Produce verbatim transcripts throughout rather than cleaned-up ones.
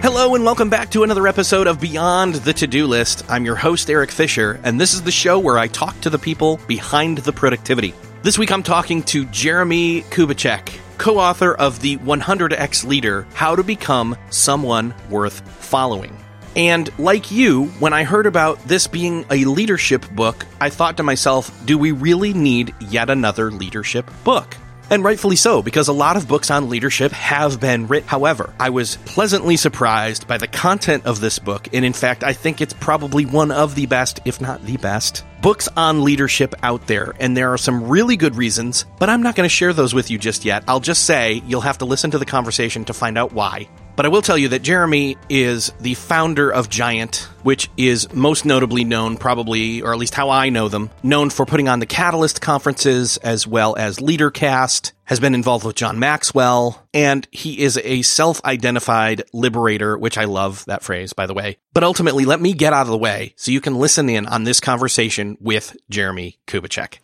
Hello and welcome back to another episode of Beyond the To-Do List. I'm your host, Eric Fisher, and this is the show where I talk to the people behind the productivity. This week I'm talking to Jeremie Kubicek, co-author of The one hundred X Leader, How to Become Someone Worth Following. And like you, when I heard about this being a leadership book, I thought to myself, do we really need yet another leadership book? And rightfully so, because a lot of books on leadership have been written. However, I was pleasantly surprised by the content of this book, and in fact, I think it's probably one of the best, if not the best, books on leadership out there, and there are some really good reasons, but I'm not going to share those with you just yet. I'll just say you'll have to listen to the conversation to find out why. But I will tell you that Jeremie is the founder of Giant, which is most notably known probably, or at least how I know them, known for putting on the Catalyst conferences as well as LeaderCast, has been involved with John Maxwell, and he is a self-identified liberator, which I love that phrase, by the way. But ultimately, let me get out of the way so you can listen in on this conversation with Jeremie Kubicek.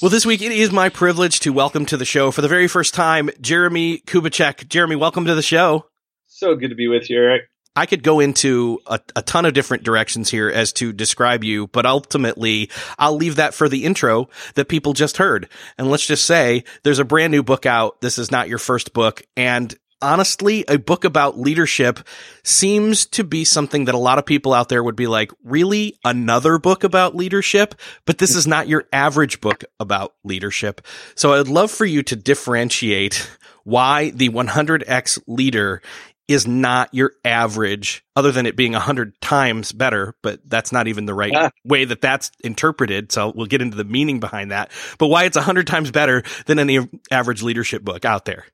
Well, this week, it is my privilege to welcome to the show for the very first time, Jeremie Kubicek. Jeremie, welcome to the show. So good to be with you, Eric. I could go into a, a ton of different directions here as to describe you, but ultimately, I'll leave that for the intro that people just heard. And let's just say there's a brand new book out. This is not your first book. And honestly, a book about leadership seems to be something that a lot of people out there would be like, really? Another book about leadership? But this is not your average book about leadership. So I'd love for you to differentiate why the one hundred X Leader is not your average, other than it being one hundred times better, but that's not even the right yeah. way that that's interpreted, so we'll get into the meaning behind that, but why it's one hundred times better than any average leadership book out there.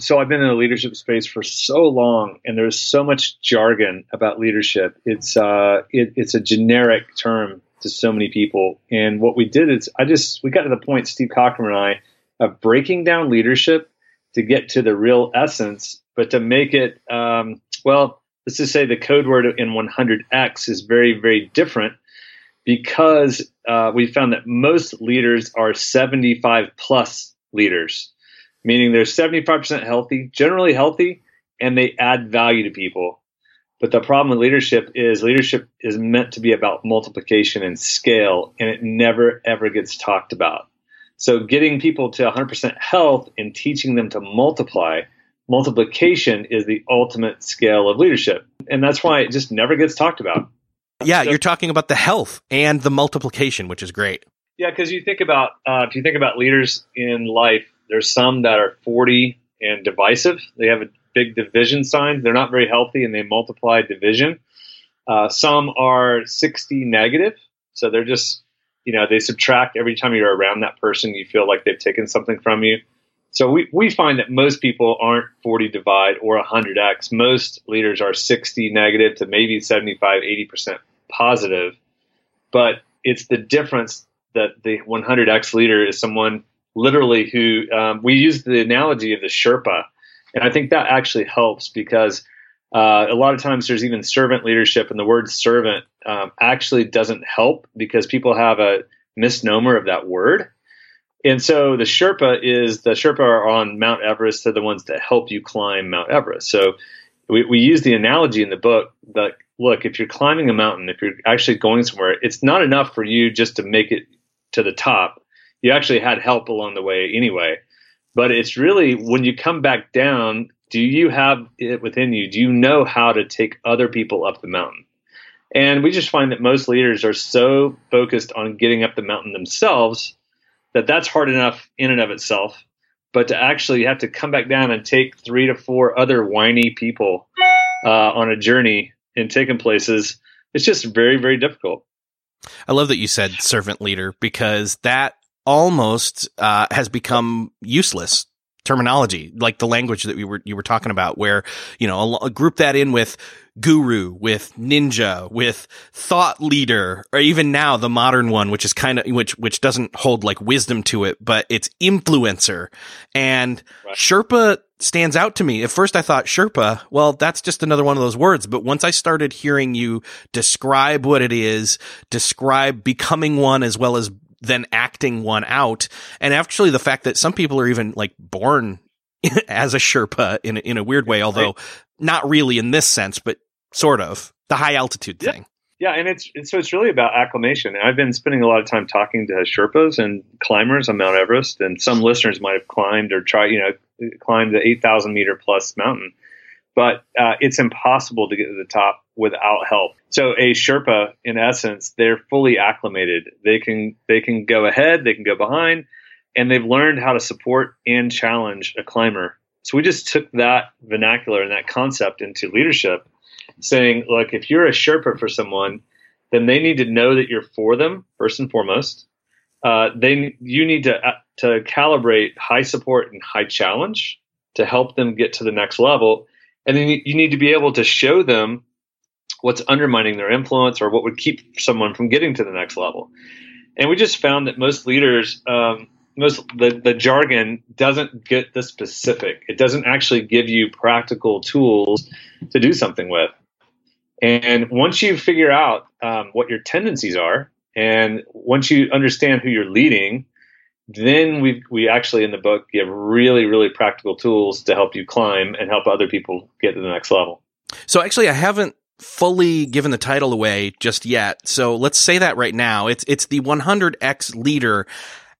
So I've been in the leadership space for so long, and there's so much jargon about leadership. It's uh, it, it's a generic term to so many people. And what we did is, I just we got to the point, Steve Cockram and I, of breaking down leadership to get to the real essence, but to make it um, well, let's just say the code word in one hundred X is very, very different, because uh, we found that most leaders are seventy-five plus leaders. Meaning they're seventy-five percent healthy, generally healthy, and they add value to people. But the problem with leadership is leadership is meant to be about multiplication and scale, and it never, ever gets talked about. So getting people to one hundred percent health and teaching them to multiply, multiplication is the ultimate scale of leadership. And that's why it just never gets talked about. Yeah, so- you're talking about the health and the multiplication, which is great. Yeah, because you think about, uh, if you think about leaders in life, there's some that are forty and divisive. They have a big division sign. They're not very healthy, and they multiply division. Uh, some are sixty negative. So they're just, you know, they subtract. Every time you're around that person, you feel like they've taken something from you. So we, we find that most people aren't forty divide or one hundred X. Most leaders are sixty negative to maybe seventy-five, eighty percent positive. But it's the difference that the one hundred X leader is someone literally who um, we use the analogy of the Sherpa. And I think that actually helps, because uh, a lot of times there's even servant leadership, and the word servant um, actually doesn't help because people have a misnomer of that word. And so the Sherpa is the Sherpa are on Mount Everest. They're the ones that help you climb Mount Everest. So we, we use the analogy in the book that, look, if you're climbing a mountain, if you're actually going somewhere, it's not enough for you just to make it to the top. You actually had help along the way anyway. But it's really when you come back down, do you have it within you? Do you know how to take other people up the mountain? And we just find that most leaders are so focused on getting up the mountain themselves that that's hard enough in and of itself. But to actually have to come back down and take three to four other whiny people uh, on a journey and take them places, it's just very, very difficult. I love that you said servant leader, because that almost uh, has become useless terminology, like the language that we were you were talking about, where, you know, a, a group that in with guru, with ninja, with thought leader, or even now the modern one, which is kind of which which doesn't hold like wisdom to it, but it's influencer. And right. Sherpa stands out to me. At first I thought Sherpa, well, that's just another one of those words. But once I started hearing you describe what it is, describe becoming one as well as then acting one out. And actually the fact that some people are even like born as a Sherpa in a, in a weird way, although right. not really in this sense, but sort of the high altitude thing. Yeah. yeah and it's and so it's really about acclimation. I've been spending a lot of time talking to Sherpas and climbers on Mount Everest, and some listeners might have climbed or tried, you know, climbed the eight thousand meter plus mountain. But uh, it's impossible to get to the top without help. So a Sherpa, in essence, they're fully acclimated. They can they can go ahead, they can go behind, and they've learned how to support and challenge a climber. So we just took that vernacular and that concept into leadership, saying, look, if you're a Sherpa for someone, then they need to know that you're for them, first and foremost. Uh, they you need to uh, to calibrate high support and high challenge to help them get to the next level. And then you need to be able to show them what's undermining their influence or what would keep someone from getting to the next level. And we just found that most leaders, um, most the, the jargon doesn't get the specific. It doesn't actually give you practical tools to do something with. And once you figure out um, what your tendencies are, and once you understand who you're leading, then we we actually in the book give really, really practical tools to help you climb and help other people get to the next level. So actually, I haven't fully given the title away just yet. So let's say that right now. It's it's the one hundred X Leader,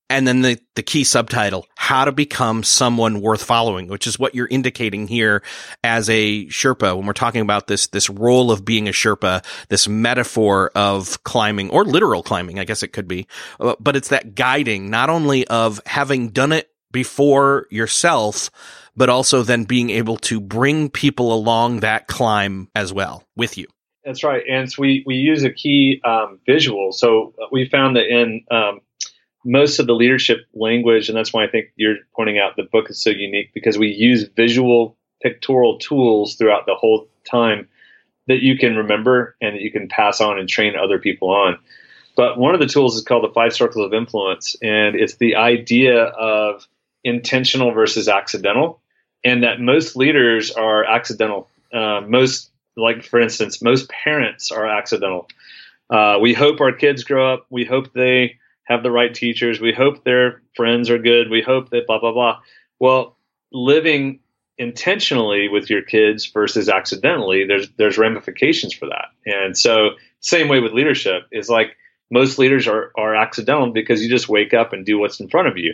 and then the, the key subtitle, How to Become Someone Worth Following, which is what you're indicating here as a Sherpa when we're talking about this this role of being a Sherpa, this metaphor of climbing or literal climbing, I guess it could be. But it's that guiding, not only of having done it before yourself, but also then being able to bring people along that climb as well with you. That's right. And so we, we use a key um, visual. So we found that in um, most of the leadership language, and that's why I think you're pointing out the book is so unique, because we use visual pictorial tools throughout the whole time that you can remember and that you can pass on and train other people on. But one of the tools is called the five circles of influence, and it's the idea of intentional versus accidental, and that most leaders are accidental. Uh, most, like for instance, most parents are accidental. Uh, we hope our kids grow up. We hope they have the right teachers. We hope their friends are good. We hope that blah, blah, blah. Well, living intentionally with your kids versus accidentally, there's there's ramifications for that. And so same way with leadership is like most leaders are, are accidental because you just wake up and do what's in front of you.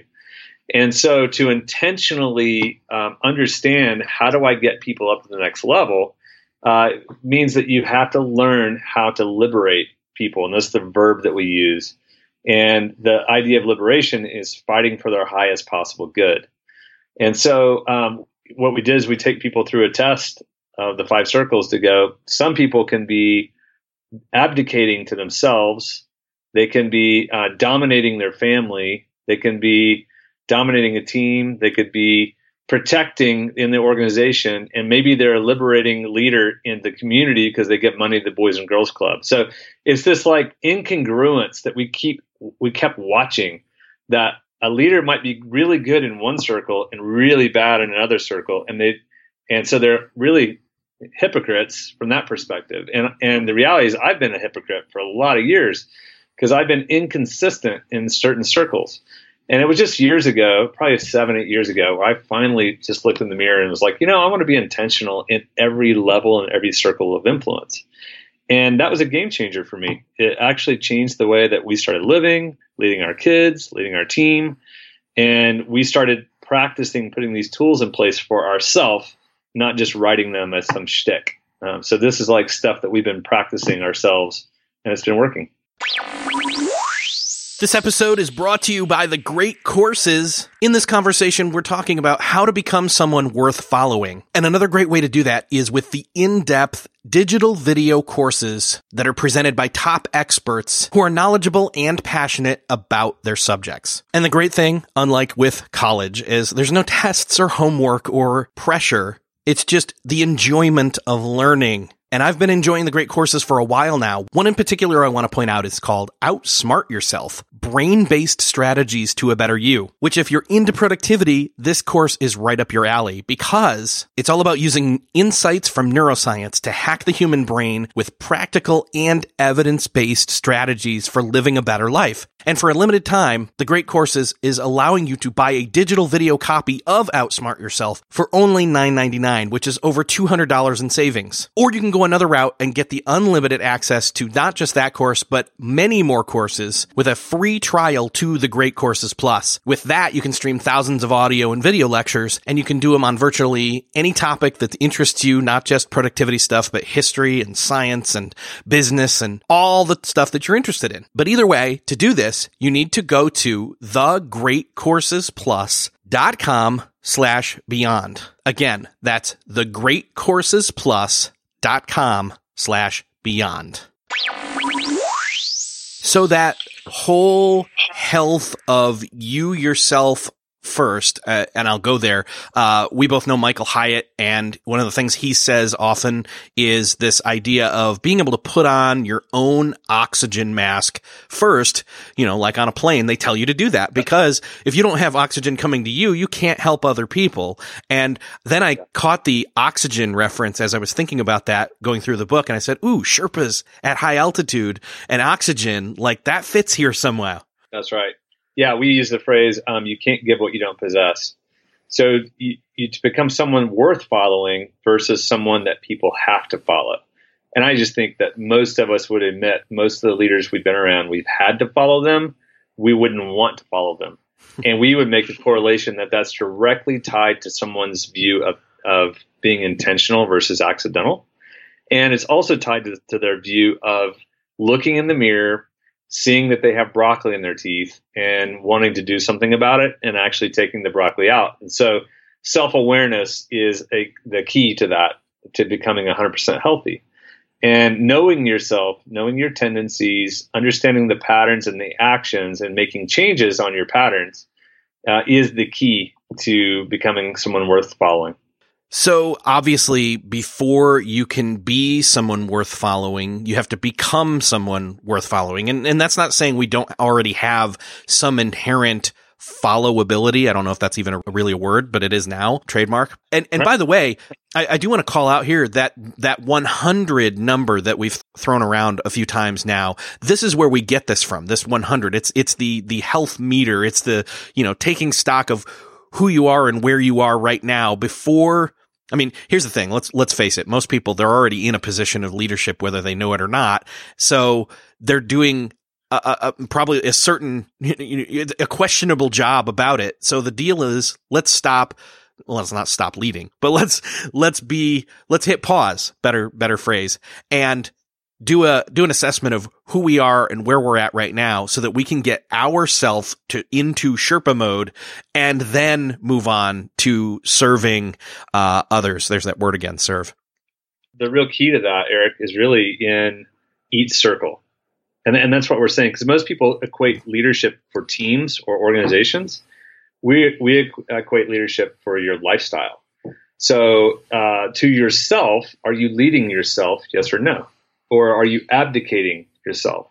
And so to intentionally um, understand how do I get people up to the next level uh, means that you have to learn how to liberate people. And that's the verb that we use. And the idea of liberation is fighting for their highest possible good. And so um, what we did is we take people through a test of the five circles to go, some people can be abdicating to themselves. They can be uh, dominating their family. They can be dominating a team. They could be protecting in the organization. And maybe they're a liberating leader in the community because they give money to the Boys and Girls Club. So it's this like incongruence that we keep we kept watching, that a leader might be really good in one circle and really bad in another circle, and they and so they're really hypocrites from that perspective. And and the reality is I've been a hypocrite for a lot of years because I've been inconsistent in certain circles. And it was just years ago, probably seven, eight years ago, where I finally just looked in the mirror and was like, you know, I want to be intentional in every level and every circle of influence. And that was a game changer for me. It actually changed the way that we started living, leading our kids, leading our team. And we started practicing putting these tools in place for ourselves, not just writing them as some shtick. Um, so this is like stuff that we've been practicing ourselves, and it's been working. This episode is brought to you by The Great Courses. In this conversation, we're talking about how to become someone worth following. And another great way to do that is with the in-depth digital video courses that are presented by top experts who are knowledgeable and passionate about their subjects. And the great thing, unlike with college, is there's no tests or homework or pressure. It's just the enjoyment of learning And I've been enjoying the great courses for a while now. One in particular I want to point out is called Outsmart Yourself, Brain-Based Strategies to a Better You, which if you're into productivity, this course is right up your alley because it's all about using insights from neuroscience to hack the human brain with practical and evidence-based strategies for living a better life. And for a limited time, the Great Courses is allowing you to buy a digital video copy of Outsmart Yourself for only nine ninety-nine, which is over two hundred dollars in savings. Or you can go another route and get the unlimited access to not just that course, but many more courses with a free trial to the Great Courses Plus. With that, you can stream thousands of audio and video lectures, and you can do them on virtually any topic that interests you, not just productivity stuff, but history and science and business and all the stuff that you're interested in. But either way, to do this, you need to go to thegreatcoursesplus.com slash beyond. Again, that's thegreatcoursesplus.com slash beyond. So that whole health of you yourself first, uh, and I'll go there. Uh, we both know Michael Hyatt, and one of the things he says often is this idea of being able to put on your own oxygen mask first, you know, like on a plane, they tell you to do that because if you don't have oxygen coming to you, you can't help other people. And then I caught the oxygen reference as I was thinking about that going through the book, and I said, ooh, Sherpas at high altitude and oxygen, like that fits here somehow. That's right. Yeah, we use the phrase, um, you can't give what you don't possess. So you, you become someone worth following versus someone that people have to follow. And I just think that most of us would admit, most of the leaders we've been around, we've had to follow them. We wouldn't want to follow them. And we would make the correlation that that's directly tied to someone's view of, of being intentional versus accidental. And it's also tied to, to their view of looking in the mirror, seeing that they have broccoli in their teeth and wanting to do something about it and actually taking the broccoli out. And so self-awareness is a, the key to that, to becoming one hundred percent healthy. And knowing yourself, knowing your tendencies, understanding the patterns and the actions and making changes on your patterns uh, is the key to becoming someone worth following. So obviously, before you can be someone worth following, you have to become someone worth following. And and that's not saying we don't already have some inherent followability. I don't know if that's even a, really a word, but it is now, trademark. And and by the way, I, I do want to call out here that that one hundred number that we've thrown around a few times now, this is where we get this from, this one hundred. It's it's the the health meter. It's the, you know, taking stock of who you are and where you are right now before. I mean, here's the thing. Let's, let's face it. Most people, they're already in a position of leadership, whether they know it or not. So they're doing a, a, probably a certain, a questionable job about it. So the deal is let's stop. Well, let's not stop leading, but let's, let's be, let's hit pause, better, better phrase, and do a, do an assessment of who we are and where we're at right now so that we can get ourselves to into Sherpa mode and then move on to serving uh, others. There's that word again, serve. The real key to that, Eric, is really in each circle. And, and that's what we're saying, because most people equate leadership for teams or organizations. We, we equate leadership for your lifestyle. So uh, to yourself, are you leading yourself? Yes or no? Or are you abdicating yourself?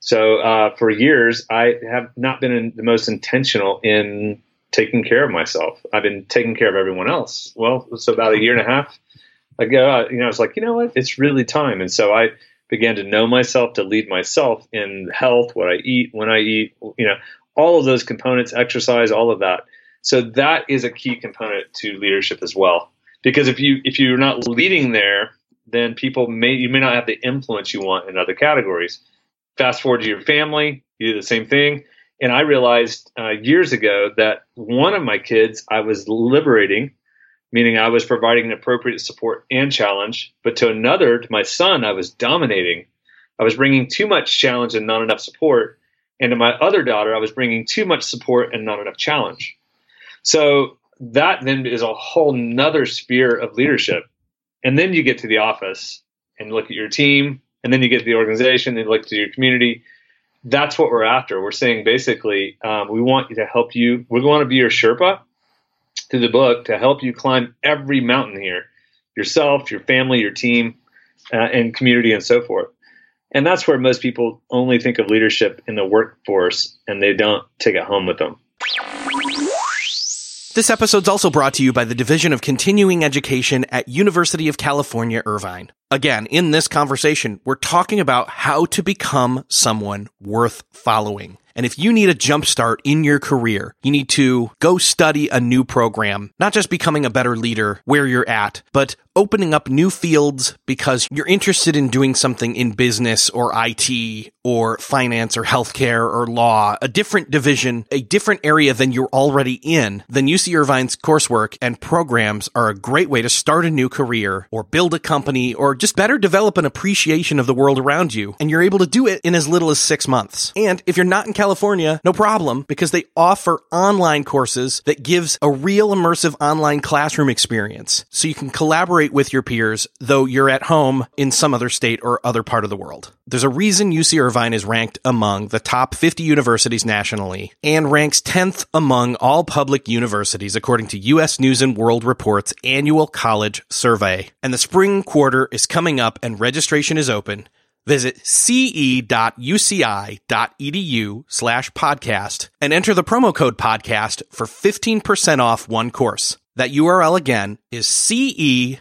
So uh, for years, I have not been in the most intentional in taking care of myself. I've been taking care of everyone else. Well, so about a year and a half ago, you know, I was like, you know what? It's really time. And so I began to know myself, to lead myself in health, what I eat, when I eat, you know, all of those components, exercise, all of that. So that is a key component to leadership as well. Because if you if you're not leading there, then people may, you may not have the influence you want in other categories. Fast forward to your family, you do the same thing. And I realized uh, years ago that one of my kids I was liberating, meaning I was providing appropriate support and challenge, but to another, to my son, I was dominating. I was bringing too much challenge and not enough support. And to my other daughter, I was bringing too much support and not enough challenge. So that then is a whole nother sphere of leadership. And then you get to the office and look at your team, and then you get to the organization and look to your community. That's what we're after. We're saying basically, um, we want to help you. We want to be your Sherpa through the book to help you climb every mountain here, yourself, your family, your team. uh, and community and so forth. And that's where most people only think of leadership in the workforce, and they don't take it home with them. This episode's also brought to you by the Division of Continuing Education at University of California, Irvine. Again, in this conversation, we're talking about how to become someone worth following. And if you need a jumpstart in your career, you need to go study a new program, not just becoming a better leader where you're at, but opening up new fields because you're interested in doing something in business or I T or finance or healthcare or law, a different division, a different area than you're already in, then U C Irvine's coursework and programs are a great way to start a new career or build a company or just better develop an appreciation of the world around you. And you're able to do it in as little as six months. And if you're not in California, no problem, because they offer online courses that gives a real immersive online classroom experience so you can collaborate with your peers, though you're at home in some other state or other part of the world. There's a reason U C Irvine is ranked among the top fifty universities nationally and ranks tenth among all public universities, according to U S News and World Report's annual college survey. And the spring quarter is coming up and registration is open. Visit ce.uci.edu slash podcast and enter the promo code podcast for fifteen percent off one course. That U R L again is ce.uci.edu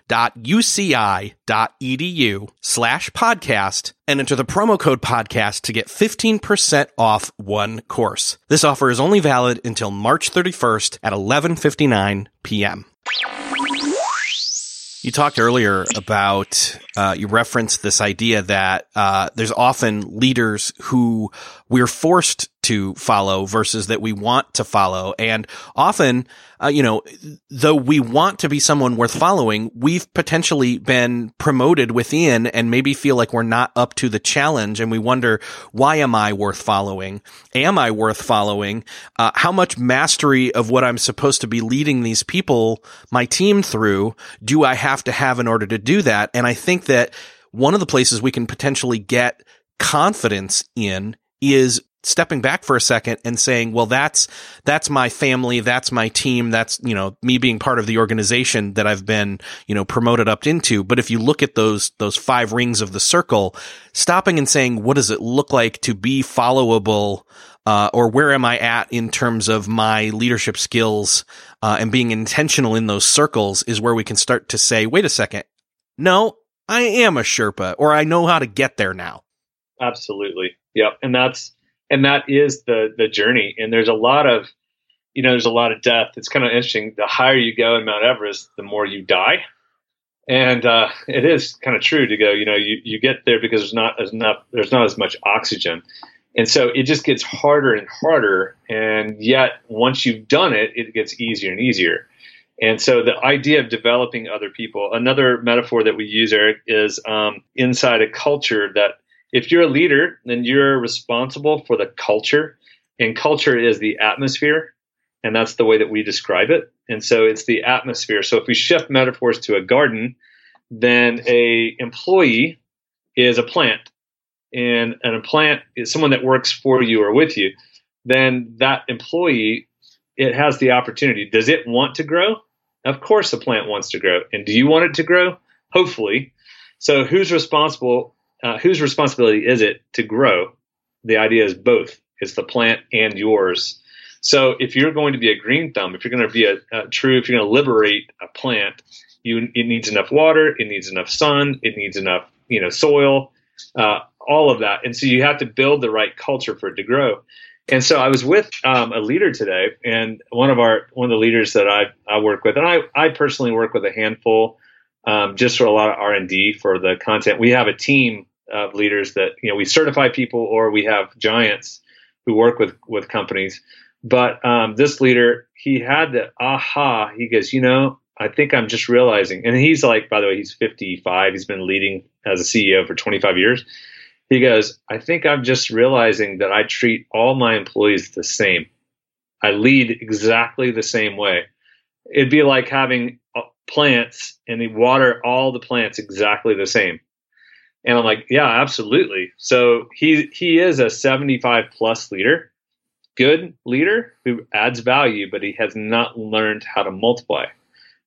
slash podcast and enter the promo code podcast to get fifteen percent off one course. This offer is only valid until March thirty-first at eleven fifty-nine p.m. You talked earlier about, uh, you referenced this idea that uh, there's often leaders who we're forced to follow versus that we want to follow. And often, uh, you know, though we want to be someone worth following, we've potentially been promoted within and maybe feel like we're not up to the challenge. And we wonder, why am I worth following? Am I worth following? Uh, how much mastery of what I'm supposed to be leading these people, my team through, do I have to have in order to do that? And I think that one of the places we can potentially get confidence in is stepping back for a second and saying, well, that's, that's my family. That's my team. That's, you know, me being part of the organization that I've been, you know, promoted up into. But if you look at those, those five rings of the circle, stopping and saying, what does it look like to be followable? Uh, or where am I at in terms of my leadership skills? Uh, and being intentional in those circles is where we can start to say, wait a second. No, I am a Sherpa, or I know how to get there now. Absolutely. Yep. And that's, And that is the the journey. And there's a lot of, you know, there's a lot of death. It's kind of interesting. The higher you go in Mount Everest, the more you die. And uh, it is kind of true to go, you know, you, you get there because there's not as enough, there's not as much oxygen. And so it just gets harder and harder. And yet once you've done it, it gets easier and easier. And so the idea of developing other people, another metaphor that we use, Eric, is um, inside a culture that, if you're a leader, then you're responsible for the culture, and culture is the atmosphere, and that's the way that we describe it. And so it's the atmosphere. So if we shift metaphors to a garden, then a employee is a plant, and a plant is someone that works for you or with you. Then that employee, it has the opportunity. Does it want to grow? Of course the plant wants to grow. And do you want it to grow? Hopefully. So who's responsible? Uh, whose responsibility is it to grow? The idea is both. It's the plant and yours. So if you're going to be a green thumb, if you're going to be a, a true, if you're going to liberate a plant, you it needs enough water, it needs enough sun, it needs enough, you know, soil, uh, all of that. And so you have to build the right culture for it to grow. And so I was with um, a leader today, and one of our one of the leaders that I I work with, and I I personally work with a handful. Um, just for a lot of R and D for the content. We have a team of leaders that, you know, we certify people, or we have giants who work with, with companies. But um, this leader, he had the aha. He goes, you know, I think I'm just realizing. And he's like, by the way, he's fifty-five. He's been leading as a C E O for twenty-five years. He goes, I think I'm just realizing that I treat all my employees the same. I lead exactly the same way. It'd be like having plants and they water all the plants exactly the same. And I'm like, yeah, absolutely. So he he is a seventy-five plus leader, good leader who adds value, but he has not learned how to multiply.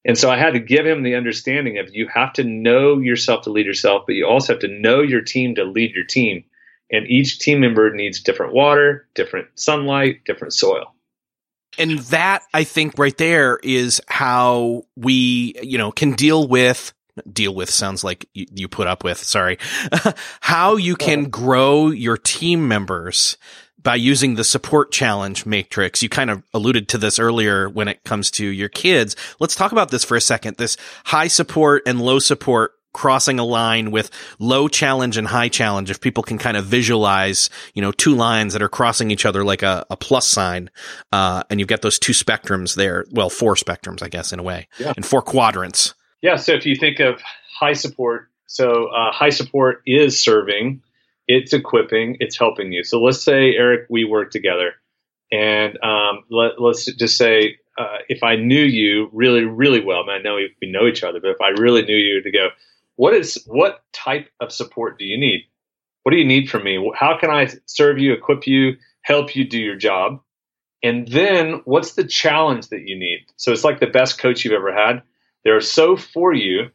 And so I had to give him the understanding of you have to know yourself to lead yourself, but you also have to know your team to lead your team. And each team member needs different water, different sunlight, different soil. And that, I think, right there is how we, you know, can deal with deal with sounds like you, you put up with, sorry, how you can grow your team members by using the support challenge matrix. You kind of alluded to this earlier when it comes to your kids. Let's talk about this for a second, this high support and low support crossing a line with low challenge and high challenge. If people can kind of visualize, you know, two lines that are crossing each other like a, a plus sign, uh, and you've got those two spectrums there. Well, four spectrums, I guess, in a way, yeah. And four quadrants. Yeah. So if you think of high support, so uh, high support is serving, it's equipping, it's helping you. So let's say, Eric, we work together, and um, let, let's just say uh, if I knew you really, really well, I mean, I know we, we know each other, but if I really knew you, to go, what is what type of support do you need? What do you need from me? How can I serve you, equip you, help you do your job? And then what's the challenge that you need? So it's like the best coach you've ever had. They're so for you,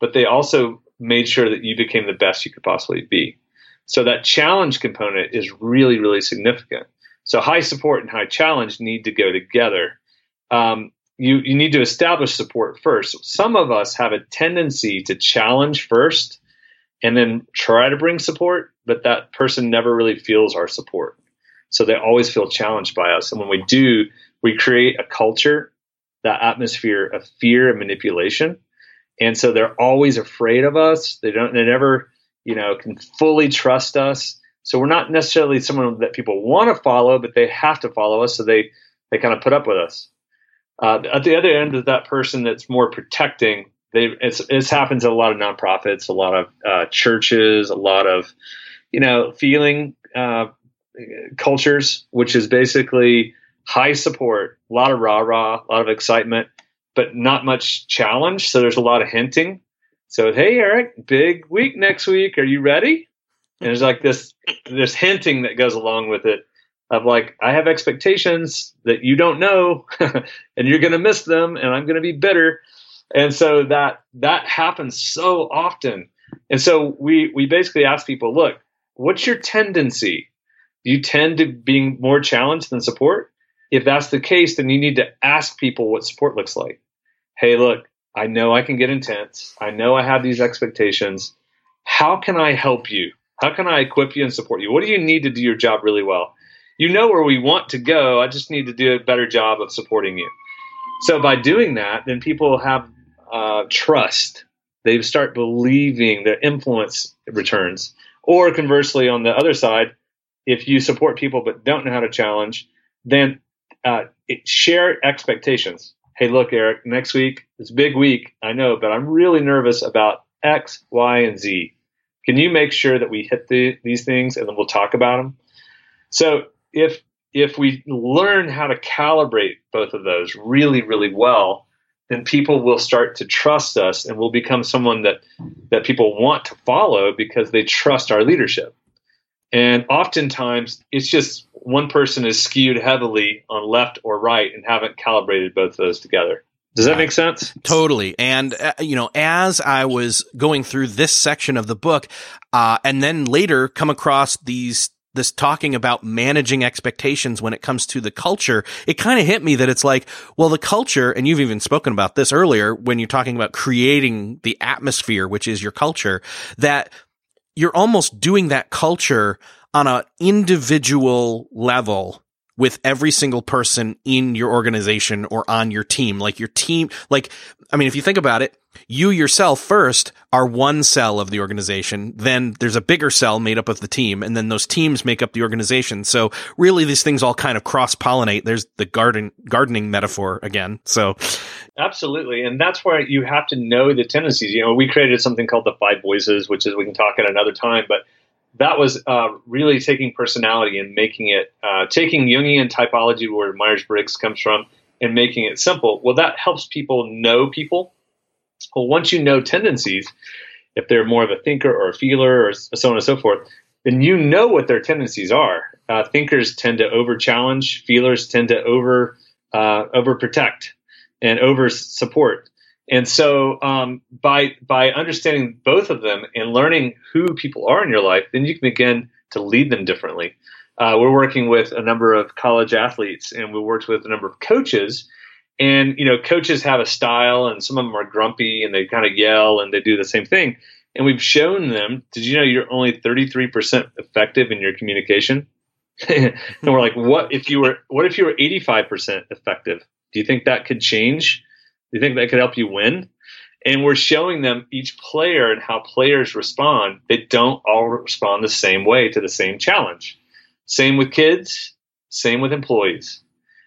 but they also made sure that you became the best you could possibly be. So that challenge component is really, really significant. So high support and high challenge need to go together. Um, you, you need to establish support first. Some of us have a tendency to challenge first and then try to bring support, but that person never really feels our support. So they always feel challenged by us. And when we do, we create a culture, that atmosphere of fear and manipulation. And so they're always afraid of us. They don't, they never, you know, can fully trust us. So we're not necessarily someone that people want to follow, but they have to follow us. So they, they kind of put up with us. Uh, at the other end of that person that's more protecting, they, it's, this happens in a lot of nonprofits, a lot of uh, churches, a lot of, you know, feeling uh, cultures, which is basically high support, a lot of rah-rah, a lot of excitement, but not much challenge. So there's a lot of hinting. So, hey, Eric, big week next week. Are you ready? And there's like this, this hinting that goes along with it of like, I have expectations that you don't know and you're going to miss them and I'm going to be bitter. And so that, that happens so often. And so we, we basically ask people, look, what's your tendency? Do you tend to being more challenged than support? If that's the case, then you need to ask people what support looks like. Hey, look, I know I can get intense. I know I have these expectations. How can I help you? How can I equip you and support you? What do you need to do your job really well? You know where we want to go. I just need to do a better job of supporting you. So by doing that, then people have uh, trust. They start believing their influence returns. Or conversely, on the other side, if you support people but don't know how to challenge, then Uh, it, share expectations. Hey, look, Eric, next week, it's a big week, I know, but I'm really nervous about X, Y, and Z. Can you make sure that we hit the, these things and then we'll talk about them? So if if we learn how to calibrate both of those really, really well, then people will start to trust us and we'll become someone that, that people want to follow because they trust our leadership. And oftentimes, it's just one person is skewed heavily on left or right and haven't calibrated both of those together. Does that make sense? Totally. And, uh, you know, as I was going through this section of the book, uh, and then later come across these this talking about managing expectations when it comes to the culture, it kind of hit me that it's like, well, the culture, and you've even spoken about this earlier when you're talking about creating the atmosphere, which is your culture, that you're almost doing that culture on an individual level with every single person in your organization or on your team. Like your team, like, I mean, if you think about it, you yourself first are one cell of the organization. Then there's a bigger cell made up of the team. And then those teams make up the organization. So really these things all kind of cross-pollinate. There's the garden gardening metaphor again. So absolutely. And that's where you have to know the tendencies. You know, we created something called the five voices, which is we can talk at another time, but that was uh, really taking personality and making it, uh, taking Jungian typology where Myers-Briggs comes from and making it simple. Well, that helps people know people. Well, once you know tendencies, if they're more of a thinker or a feeler or so on and so forth, then you know what their tendencies are. Uh, thinkers tend to over-challenge. Feelers tend to over, uh, over-protect and over-support. And so um, by by understanding both of them and learning who people are in your life, then you can begin to lead them differently. Uh, we're working with a number of college athletes, and we worked with a number of coaches. And, you know, coaches have a style, and some of them are grumpy, and they kind of yell, and they do the same thing. And we've shown them, did you know you're only thirty-three percent effective in your communication? And we're like, what if you were what if you were eighty-five percent effective? Do you think that could change? Do you think that could help you win? And we're showing them each player and how players respond. They don't all respond the same way to the same challenge. Same with kids, same with employees.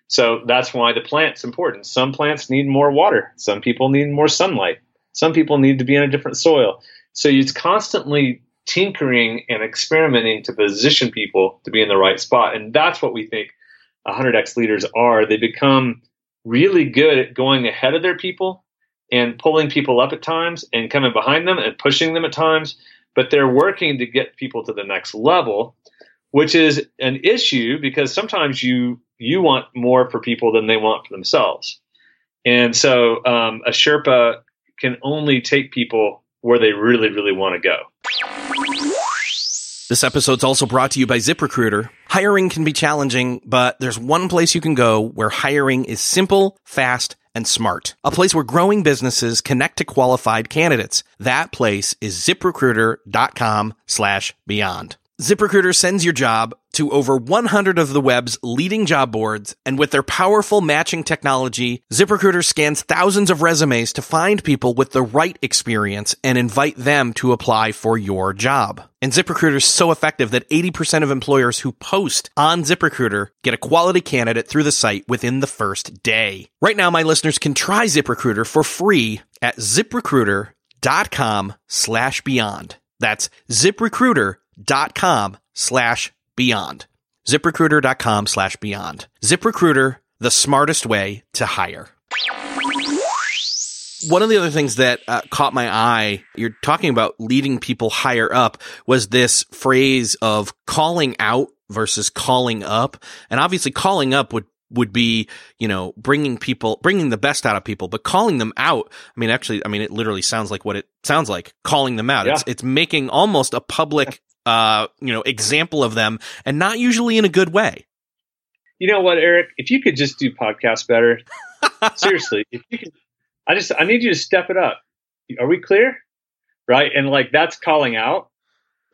So that's why the plant's important. Some plants need more water. Some people need more sunlight. Some people need to be in a different soil. So it's constantly tinkering and experimenting to position people to be in the right spot. And that's what we think one hundred X leaders are. They become really good at going ahead of their people and pulling people up at times and coming behind them and pushing them at times. But they're working to get people to the next level, which is an issue because sometimes you you want more for people than they want for themselves. And so um, a Sherpa can only take people where they really, really want to go. This episode's also brought to you by ZipRecruiter. Hiring can be challenging, but there's one place you can go where hiring is simple, fast, and smart. A place where growing businesses connect to qualified candidates. That place is ZipRecruiter.com slash beyond. ZipRecruiter sends your job to over one hundred of the web's leading job boards, and with their powerful matching technology, ZipRecruiter scans thousands of resumes to find people with the right experience and invite them to apply for your job. And ZipRecruiter is so effective that eighty percent of employers who post on ZipRecruiter get a quality candidate through the site within the first day. Right now, my listeners can try ZipRecruiter for free at ZipRecruiter.com slash beyond. That's ZipRecruiter. dot com slash beyond. ZipRecruiter.com slash beyond. ZipRecruiter, the smartest way to hire. One of the other things that uh, caught my eye, you're talking about leading people higher up, was this phrase of calling out versus calling up. And obviously calling up would would be, you know, bringing people, bringing the best out of people, but calling them out. I mean, actually, I mean, it literally sounds like what it sounds like, calling them out. Yeah. It's, it's making almost a public Uh, you know, example of them, and not usually in a good way. You know what, Eric? If you could just do podcasts better, seriously, if you could, I just I need you to step it up. Are we clear? Right, and like that's calling out.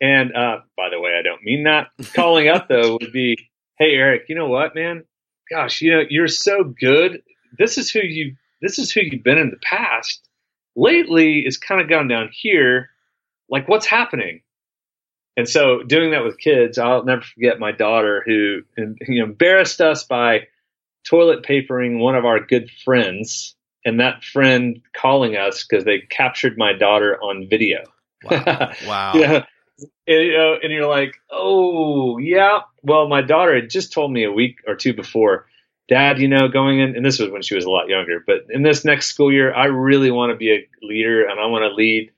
And uh, by the way, I don't mean that. Calling up though would be, hey, Eric, you know what, man? Gosh, you know you're so good. This is who you. This is who you've been in the past. Lately, it's kind of gone down here. Like, what's happening? And so doing that with kids, I'll never forget my daughter who you know, embarrassed us by toilet papering one of our good friends and that friend calling us because they captured my daughter on video. Wow. Wow. Yeah. And, you know, and you're like, oh, yeah. Well, my daughter had just told me a week or two before, Dad, you know, going in, and this was when she was a lot younger, but in this next school year, I really want to be a leader and I want to lead.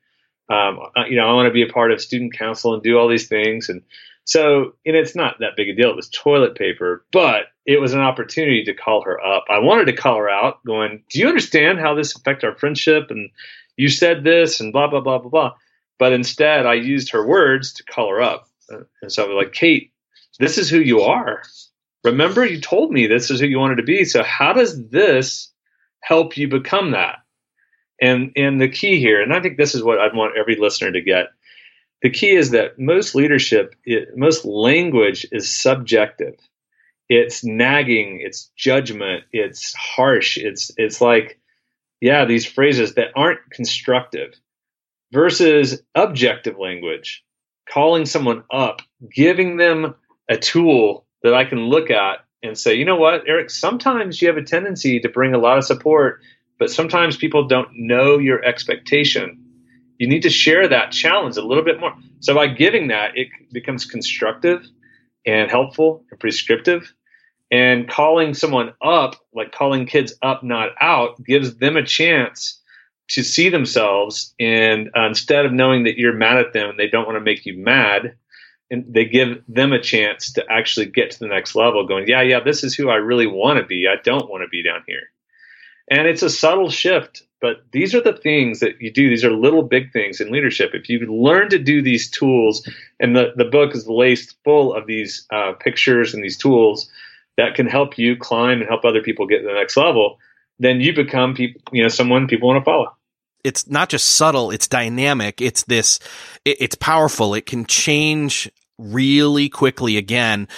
Um, you know, I want to be a part of student council and do all these things. And so, and it's not that big a deal. It was toilet paper, but it was an opportunity to call her up. I wanted to call her out going, do you understand how this affects our friendship? And you said this and blah, blah, blah, blah, blah. But instead I used her words to call her up. And so I was like, Kate, this is who you are. Remember you told me this is who you wanted to be. So how does this help you become that? And and the key here, and I think this is what I'd want every listener to get, the key is that most leadership, it, most language is subjective. It's nagging, it's judgment, it's harsh, it's it's like, yeah, these phrases that aren't constructive versus objective language, calling someone up, giving them a tool that I can look at and say, you know what, Eric, sometimes you have a tendency to bring a lot of support. But sometimes people don't know your expectation. You need to share that challenge a little bit more. So by giving that, it becomes constructive and helpful and prescriptive. And calling someone up, like calling kids up, not out, gives them a chance to see themselves. And uh, instead of knowing that you're mad at them and they don't want to make you mad, and they give them a chance to actually get to the next level going, yeah, yeah, this is who I really want to be. I don't want to be down here. And it's a subtle shift But these are the things that you do. These are little big things in leadership. If you learn to do these tools, and the, the book is laced full of these uh, pictures and these tools that can help you climb and help other people get to the next level, then you become people, you know, someone people want to follow. It's not just subtle. It's dynamic. It's this, it, it's powerful. It can change really quickly. Again,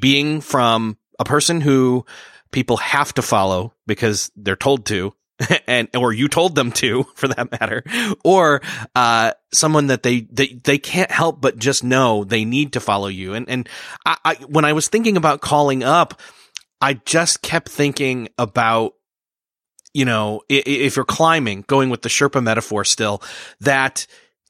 being from a person who people have to follow because they're told to, and or you told them to, for that matter, or uh, someone that they, they they can't help but just know they need to follow you. And and I, I, when I was thinking about calling up, I just kept thinking about, you know, if, if you're climbing, going with the Sherpa metaphor still, that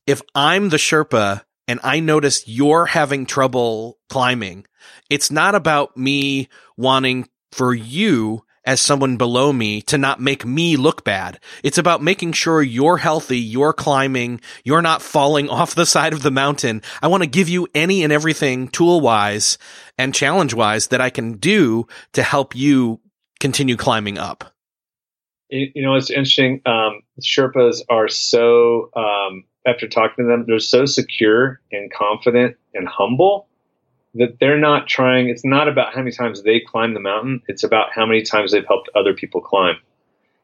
if I'm the Sherpa and I notice you're having trouble climbing, it's not about me wanting for you as someone below me to not make me look bad. It's about making sure you're healthy, you're climbing, you're not falling off the side of the mountain. I want to give you any and everything tool-wise and challenge-wise that I can do to help you continue climbing up. You know, it's interesting. Um, Sherpas are so, um, after talking to them, they're so secure and confident and humble that they're not trying, it's not about how many times they climb the mountain, it's about how many times they've helped other people climb.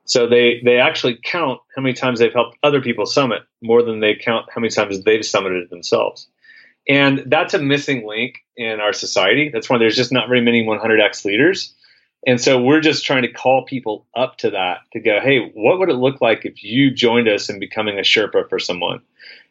So they, they actually count how many times they've helped other people summit more than they count how many times they've summited themselves. And that's a missing link in our society. That's why there's just not very many one hundred X leaders. And so we're just trying to call people up to that, to go, hey, what would it look like if you joined us in becoming a Sherpa for someone?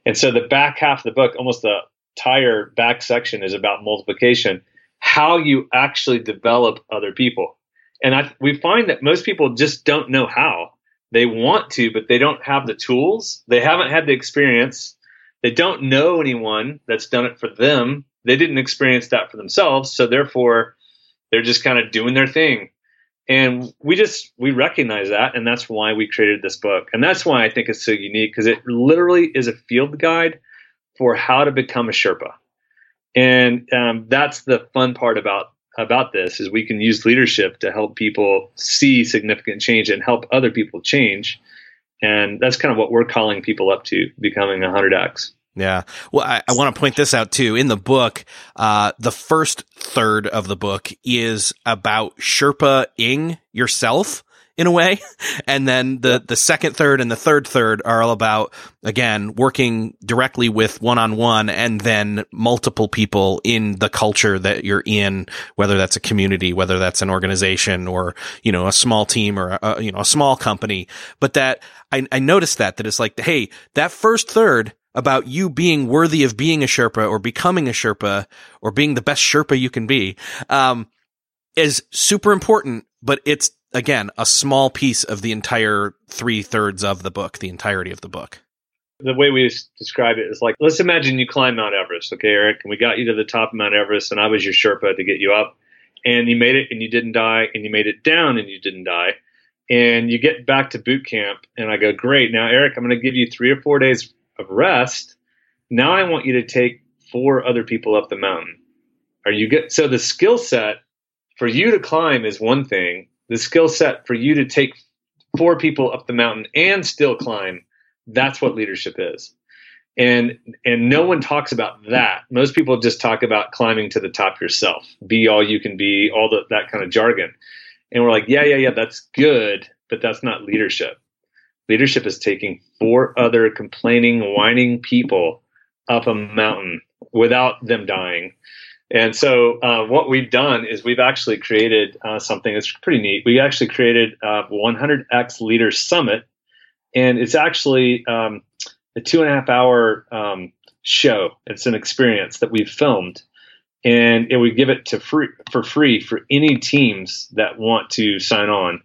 And so the back half of the book, almost the entire back section, is about multiplication, how you actually develop other people. And I, we find that most people just don't know how. They want to, but they don't have the tools. They haven't had the experience. They don't know anyone that's done it for them. They didn't experience that for themselves. So therefore, they're just kind of doing their thing. And we just, we recognize that. And that's why we created this book. And that's why I think it's so unique, because it literally is a field guide for how to become a Sherpa. And um, that's the fun part about, about this, is we can use leadership to help people see significant change and help other people change. And that's kind of what we're calling people up to, becoming one hundred X. Yeah. Well, I, I want to point this out too. In the book, uh, the first third of the book is about Sherpa-ing yourself, in a way. And then the, the second third and the third third are all about, again, working directly with one-on-one and then multiple people in the culture that you're in, whether that's a community, whether that's an organization or, you know, a small team or, a, you know, a small company. But that I, I noticed that, that it's like, hey, that first third about you being worthy of being a Sherpa or becoming a Sherpa or being the best Sherpa you can be, um, is super important, but it's, again, a small piece of the entire three thirds of the book, the entirety of the book. The way we describe it is like, let's imagine you climb Mount Everest, okay, Eric, and we got you to the top of Mount Everest, and I was your Sherpa to get you up, and you made it and you didn't die, and you made it down and you didn't die, and you get back to boot camp, and I go, great, now, Eric, I'm going to give you three or four days of rest. Now I want you to take four other people up the mountain. Are you good? So the skill set for you to climb is one thing. The skill set for you to take four people up the mountain and still climb, that's what leadership is. And and no one talks about that. Most people just talk about climbing to the top yourself, be all you can be, all the, that kind of jargon. And we're like, yeah, yeah, yeah, that's good, but that's not leadership. Leadership is taking four other complaining, whining people up a mountain without them dying. And so uh, what we've done is we've actually created uh, something that's pretty neat. We actually created a one hundred X Leader Summit, and it's actually um, a two and a half hour um, show. It's an experience that we've filmed, and it, we give it to free, for free for any teams that want to sign on.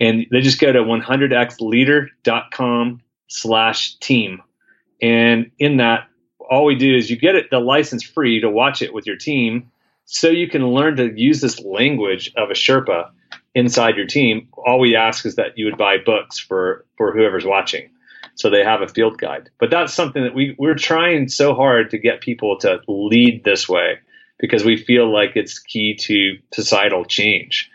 And they just go to one hundred x leader dot com slash team. And in that, all we do is you get it, the license free to watch it with your team, so you can learn to use this language of a Sherpa inside your team. All we ask is that you would buy books for, for whoever's watching, so they have a field guide. But that's something that we, we're trying so hard to get people to lead this way, because we feel like it's key to societal change.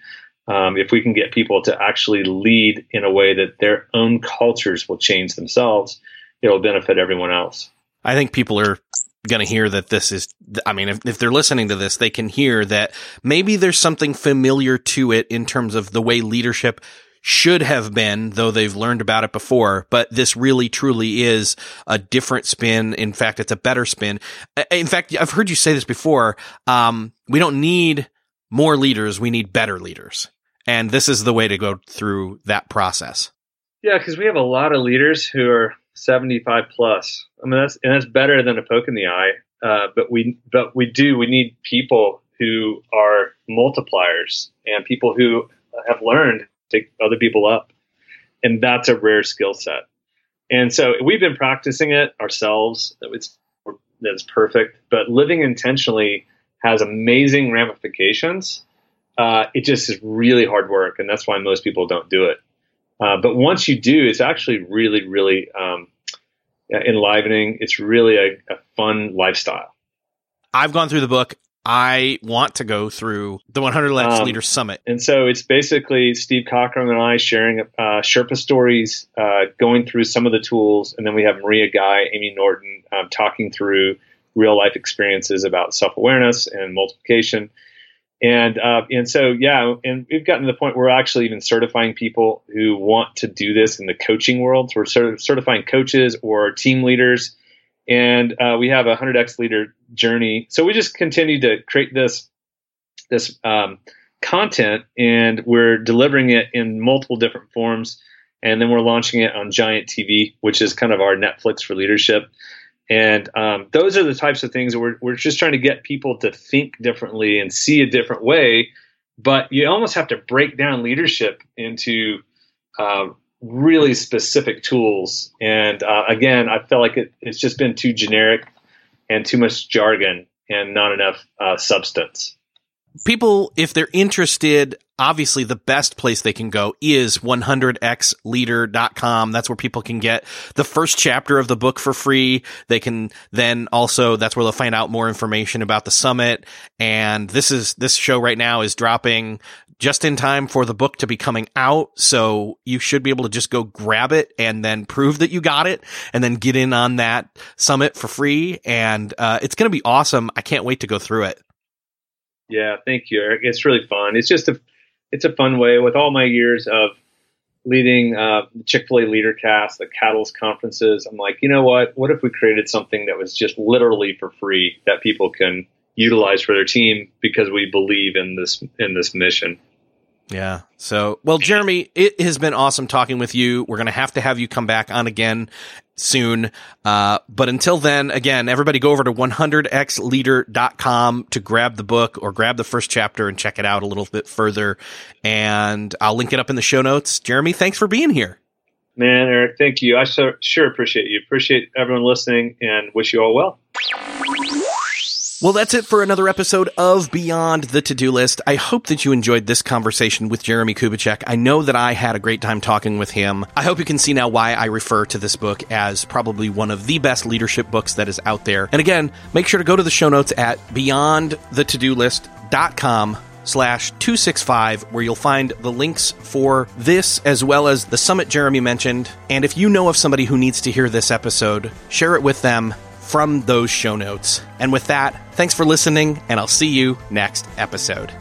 Um, if we can get people to actually lead in a way that their own cultures will change themselves, it'll benefit everyone else. I think people are going to hear that this is, I mean, if, if they're listening to this, they can hear that maybe there's something familiar to it in terms of the way leadership should have been, though they've learned about it before. But this really, truly is a different spin. In fact, it's a better spin. In fact, I've heard you say this before. Um, we don't need more leaders. We need better leaders. And this is the way to go through that process. Yeah, because we have a lot of leaders who are seventy-five plus. I mean, that's, and that's better than a poke in the eye. Uh, but we, but we do, we need people who are multipliers and people who have learned to pick other people up. And that's a rare skill set. And so we've been practicing it ourselves. It's, that's perfect. But living intentionally has amazing ramifications. Uh, it just is really hard work. And that's why most people don't do it. Uh, but once you do, it's actually really, really um, enlivening. It's really a, a fun lifestyle. I've gone through the book. I want to go through the one hundred X um, Leader Summit. And so it's basically Steve Cockram and I sharing uh, Sherpa stories, uh, going through some of the tools. And then we have Maria Guy, Amy Norton, um, talking through real life experiences about self-awareness and multiplication. And, uh, and so, yeah, and we've gotten to the point where we're actually even certifying people who want to do this in the coaching world. So we're cert- certifying coaches or team leaders, and uh, we have a one hundred X leader journey. So we just continue to create this, this um, content, and we're delivering it in multiple different forms. And then we're launching it on Giant T V, which is kind of our Netflix for leadership. And um, those are the types of things that we're, we're just trying to get people to think differently and see a different way. But you almost have to break down leadership into uh, really specific tools. And uh, again, I felt like it, it's just been too generic and too much jargon and not enough uh, substance. People, if they're interested, obviously the best place they can go is one hundred x leader dot com. That's where people can get the first chapter of the book for free. They can then also, that's where they'll find out more information about the summit. And this is, this show right now is dropping just in time for the book to be coming out. So you should be able to just go grab it and then prove that you got it and then get in on that summit for free. And uh, it's going to be awesome. I can't wait to go through it. Yeah, thank you, Erik. It's really fun. It's just a, it's a fun way. With all my years of leading uh, the Chick-fil-A Leadercast, the Catalyst conferences, I'm like, you know what? What if we created something that was just literally for free that people can utilize for their team because we believe in this in this mission? Yeah. So, well, Jeremie, it has been awesome talking with you. We're going to have to have you come back on again soon. Uh, but until then, again, everybody go over to one hundred x leader dot com to grab the book or grab the first chapter and check it out a little bit further. And I'll link it up in the show notes. Jeremie, thanks for being here. Man, Erik, thank you. I so, sure appreciate you. Appreciate everyone listening and wish you all well. Well, that's it for another episode of Beyond the To-Do List. I hope that you enjoyed this conversation with Jeremie Kubicek. I know that I had a great time talking with him. I hope you can see now why I refer to this book as probably one of the best leadership books that is out there. And again, make sure to go to the show notes at beyond the to do list dot com. slash two sixty-five, where you'll find the links for this as well as the summit Jeremie mentioned. And if you know of somebody who needs to hear this episode, share it with them from those show notes. And with that, thanks for listening, and I'll see you next episode.